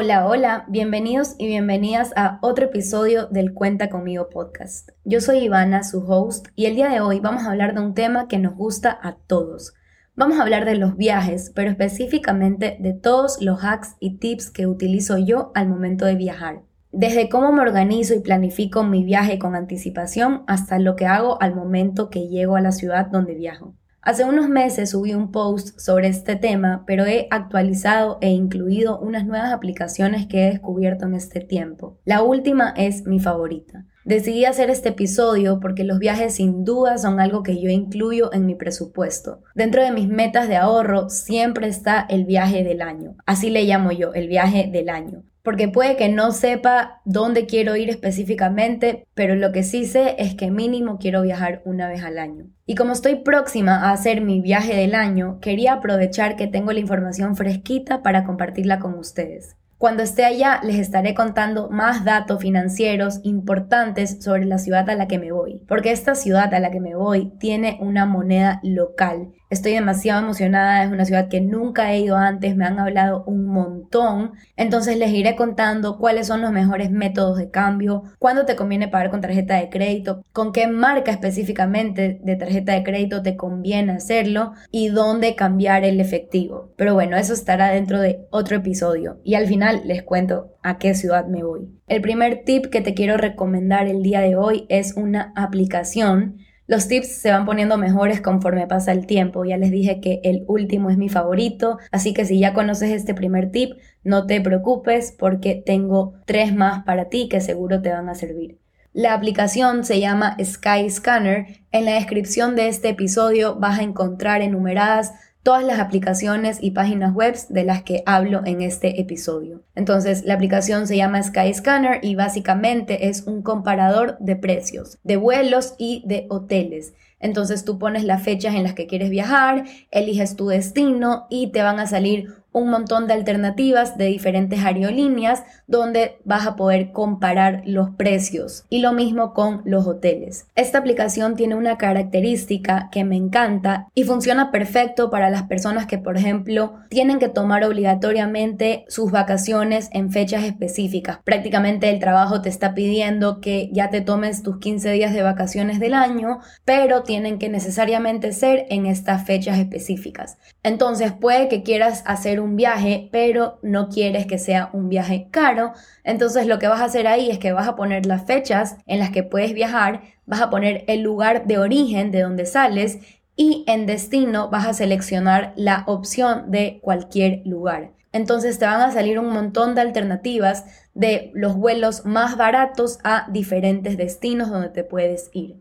Hola, hola, bienvenidos y bienvenidas a otro episodio del Cuenta Conmigo Podcast. Yo soy Ivana, su host, y el día de hoy vamos a hablar de un tema que nos gusta a todos. Vamos a hablar de los viajes, pero específicamente de todos los hacks y tips que utilizo yo al momento de viajar. Desde cómo me organizo y planifico mi viaje con anticipación hasta lo que hago al momento que llego a la ciudad donde viajo. Hace unos meses subí un post sobre este tema, pero he actualizado e incluido unas nuevas aplicaciones que he descubierto en este tiempo. La última es mi favorita. Decidí hacer este episodio porque los viajes sin duda son algo que yo incluyo en mi presupuesto. Dentro de mis metas de ahorro siempre está el viaje del año. Así le llamo yo, el viaje del año. Porque puede que no sepa dónde quiero ir específicamente, pero lo que sí sé es que mínimo quiero viajar una vez al año. Y como estoy próxima a hacer mi viaje del año, quería aprovechar que tengo la información fresquita para compartirla con ustedes. Cuando esté allá les estaré contando más datos financieros importantes sobre la ciudad a la que me voy, porque esta ciudad a la que me voy tiene una moneda local. Estoy demasiado emocionada, es una ciudad que nunca he ido antes, me han hablado un montón, entonces les iré contando cuáles son los mejores métodos de cambio, cuándo te conviene pagar con tarjeta de crédito, con qué marca específicamente de tarjeta de crédito te conviene hacerlo y dónde cambiar el efectivo. Pero bueno, eso estará dentro de otro episodio y al final les cuento a qué ciudad me voy. El primer tip que te quiero recomendar el día de hoy es una aplicación. Los tips se van poniendo mejores conforme pasa el tiempo. Ya les dije que el último es mi favorito, así que si ya conoces este primer tip, no te preocupes porque tengo 3 más para ti que seguro te van a servir. La aplicación se llama Skyscanner. En la descripción de este episodio vas a encontrar enumeradas todas las aplicaciones y páginas web de las que hablo en este episodio. Entonces, la aplicación se llama Skyscanner y básicamente es un comparador de precios, de vuelos y de hoteles. Entonces, tú pones las fechas en las que quieres viajar, eliges tu destino y te van a salir un montón de alternativas de diferentes aerolíneas donde vas a poder comparar los precios y lo mismo con los hoteles. Esta aplicación tiene una característica que me encanta y funciona perfecto para las personas que, por ejemplo, tienen que tomar obligatoriamente sus vacaciones en fechas específicas. Prácticamente el trabajo te está pidiendo que ya te tomes tus 15 días de vacaciones del año, pero tienen que necesariamente ser en estas fechas específicas. Entonces puede que quieras hacer un viaje, pero no quieres que sea un viaje caro. Entonces lo que vas a hacer ahí es que vas a poner las fechas en las que puedes viajar, vas a poner el lugar de origen de donde sales y en destino vas a seleccionar la opción de cualquier lugar. Entonces te van a salir un montón de alternativas de los vuelos más baratos a diferentes destinos donde te puedes ir.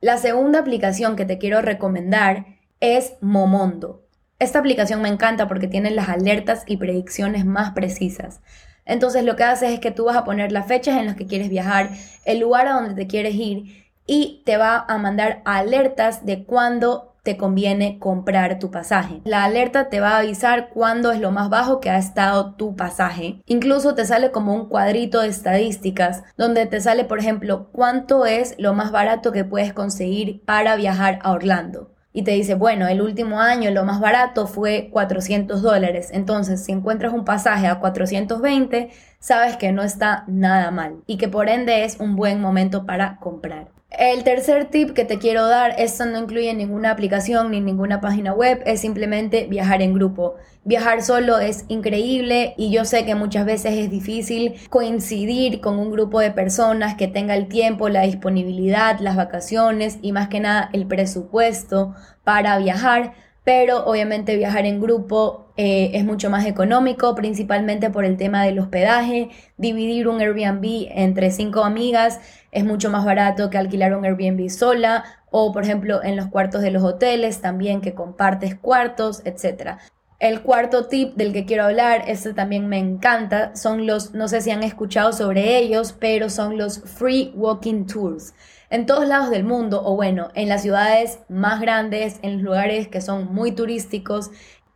La segunda aplicación que te quiero recomendar es Momondo. Esta aplicación me encanta porque tiene las alertas y predicciones más precisas. Entonces lo que haces es que tú vas a poner las fechas en las que quieres viajar, el lugar a donde te quieres ir y te va a mandar alertas de cuándo te conviene comprar tu pasaje. La alerta te va a avisar cuándo es lo más bajo que ha estado tu pasaje. Incluso te sale como un cuadrito de estadísticas donde te sale, por ejemplo, cuánto es lo más barato que puedes conseguir para viajar a Orlando. Y te dice, bueno, el último año lo más barato fue $400. Entonces, si encuentras un pasaje a $420, sabes que no está nada mal y que por ende es un buen momento para comprar. El tercer tip que te quiero dar, esto no incluye ninguna aplicación ni ninguna página web, es simplemente viajar en grupo. Viajar solo es increíble y yo sé que muchas veces es difícil coincidir con un grupo de personas que tenga el tiempo, la disponibilidad, las vacaciones y más que nada el presupuesto para viajar. Pero obviamente viajar en grupo es mucho más económico, principalmente por el tema del hospedaje. Dividir un Airbnb entre 5 amigas es mucho más barato que alquilar un Airbnb sola o, por ejemplo, en los cuartos de los hoteles también que compartes cuartos, etc. El cuarto tip del que quiero hablar, este también me encanta, son los, no sé si han escuchado sobre ellos, pero son los free walking tours. En todos lados del mundo, o bueno, en las ciudades más grandes, en los lugares que son muy turísticos,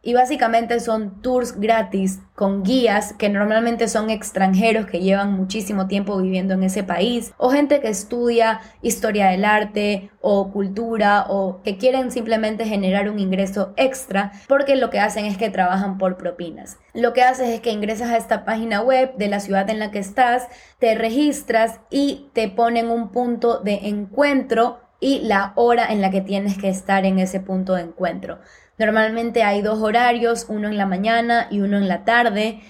Y básicamente son tours gratis con guías que normalmente son extranjeros que llevan muchísimo tiempo viviendo en ese país, o gente que estudia historia del arte o cultura, o que quieren simplemente generar un ingreso extra, porque lo que hacen es que trabajan por propinas. Lo que haces es que ingresas a esta página web de la ciudad en la que estás, te registras y te ponen un punto de encuentro y la hora en la que tienes que estar en ese punto de encuentro. Normalmente hay dos horarios, uno en la mañana y uno en la tarde.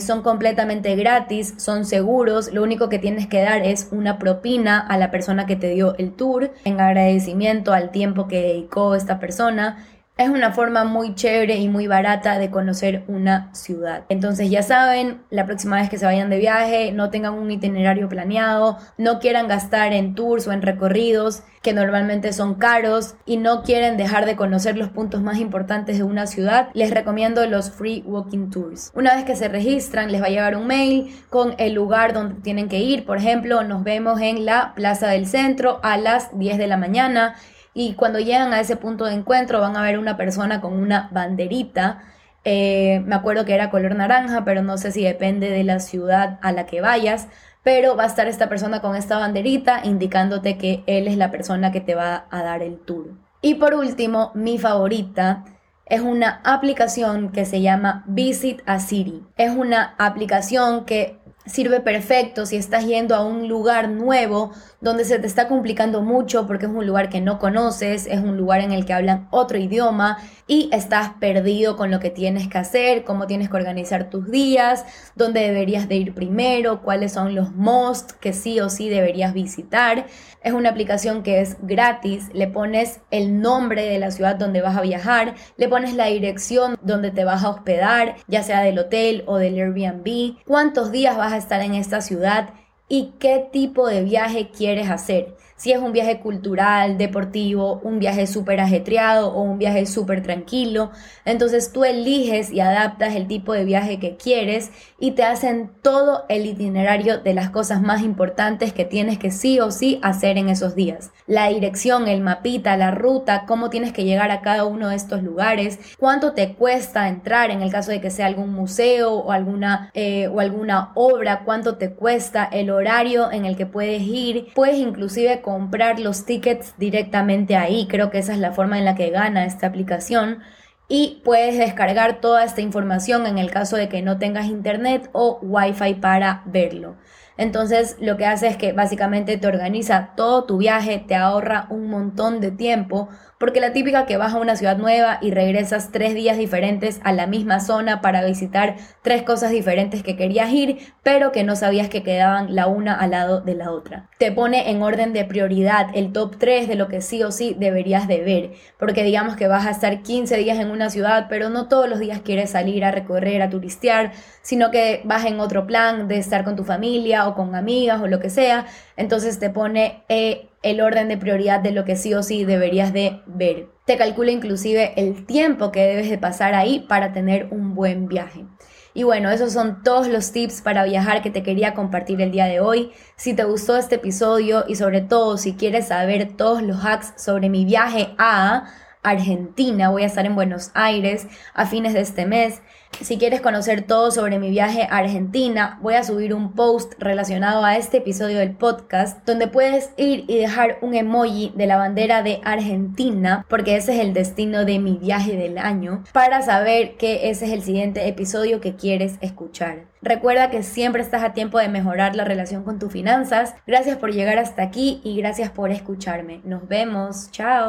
Son completamente gratis, son seguros. Lo único que tienes que dar es una propina a la persona que te dio el tour en agradecimiento al tiempo que dedicó esta persona. Es una forma muy chévere y muy barata de conocer una ciudad. Entonces ya saben, la próxima vez que se vayan de viaje, no tengan un itinerario planeado, no quieran gastar en tours o en recorridos que normalmente son caros y no quieren dejar de conocer los puntos más importantes de una ciudad, les recomiendo los free walking tours. Una vez que se registran, les va a llegar un mail con el lugar donde tienen que ir. Por ejemplo, nos vemos en la Plaza del Centro a las 10 de la mañana. Y cuando llegan a ese punto de encuentro van a ver una persona con una banderita. Me acuerdo que era color naranja, pero no sé si depende de la ciudad a la que vayas. Pero va a estar esta persona con esta banderita indicándote que él es la persona que te va a dar el tour. Y por último, mi favorita es una aplicación que se llama Visit a City. Es una aplicación que sirve perfecto si estás yendo a un lugar nuevo donde se te está complicando mucho porque es un lugar que no conoces, es un lugar en el que hablan otro idioma y estás perdido con lo que tienes que hacer, cómo tienes que organizar tus días, dónde deberías de ir primero, cuáles son los must que sí o sí deberías visitar. Es una aplicación que es gratis, le pones el nombre de la ciudad donde vas a viajar, le pones la dirección donde te vas a hospedar, ya sea del hotel o del Airbnb, cuántos días vas a estar en esta ciudad y qué tipo de viaje quieres hacer. Si es un viaje cultural, deportivo, un viaje súper ajetreado o un viaje súper tranquilo. Entonces tú eliges y adaptas el tipo de viaje que quieres y te hacen todo el itinerario de las cosas más importantes que tienes que sí o sí hacer en esos días. La dirección, el mapita, la ruta, cómo tienes que llegar a cada uno de estos lugares, cuánto te cuesta entrar en el caso de que sea algún museo o alguna obra, cuánto te cuesta, el horario en el que puedes ir. Puedes inclusive comprar los tickets directamente ahí, creo que esa es la forma en la que gana esta aplicación, y puedes descargar toda esta información en el caso de que no tengas internet o wifi para verlo. Entonces lo que hace es que básicamente te organiza todo tu viaje, te ahorra un montón de tiempo, porque la típica que vas a una ciudad nueva y regresas 3 días diferentes a la misma zona para visitar 3 cosas diferentes que querías ir, pero que no sabías que quedaban la una al lado de la otra. Te pone en orden de prioridad el top 3 de lo que sí o sí deberías de ver, porque digamos que vas a estar 15 días en una ciudad, pero no todos los días quieres salir a recorrer, a turistear, sino que vas en otro plan de estar con tu familia o con amigas o lo que sea. Entonces te pone el orden de prioridad de lo que sí o sí deberías de ver. Te calcula inclusive el tiempo que debes de pasar ahí para tener un buen viaje. Y bueno, esos son todos los tips para viajar que te quería compartir el día de hoy. Si te gustó este episodio y sobre todo si quieres saber todos los hacks sobre mi viaje a Argentina, voy a estar en Buenos Aires a fines de este mes. Si quieres conocer todo sobre mi viaje a Argentina, voy a subir un post relacionado a este episodio del podcast donde puedes ir y dejar un emoji de la bandera de Argentina, porque ese es el destino de mi viaje del año, para saber que ese es el siguiente episodio que quieres escuchar. Recuerda que siempre estás a tiempo de mejorar la relación con tus finanzas. Gracias por llegar hasta aquí y gracias por escucharme. Nos vemos. Chao.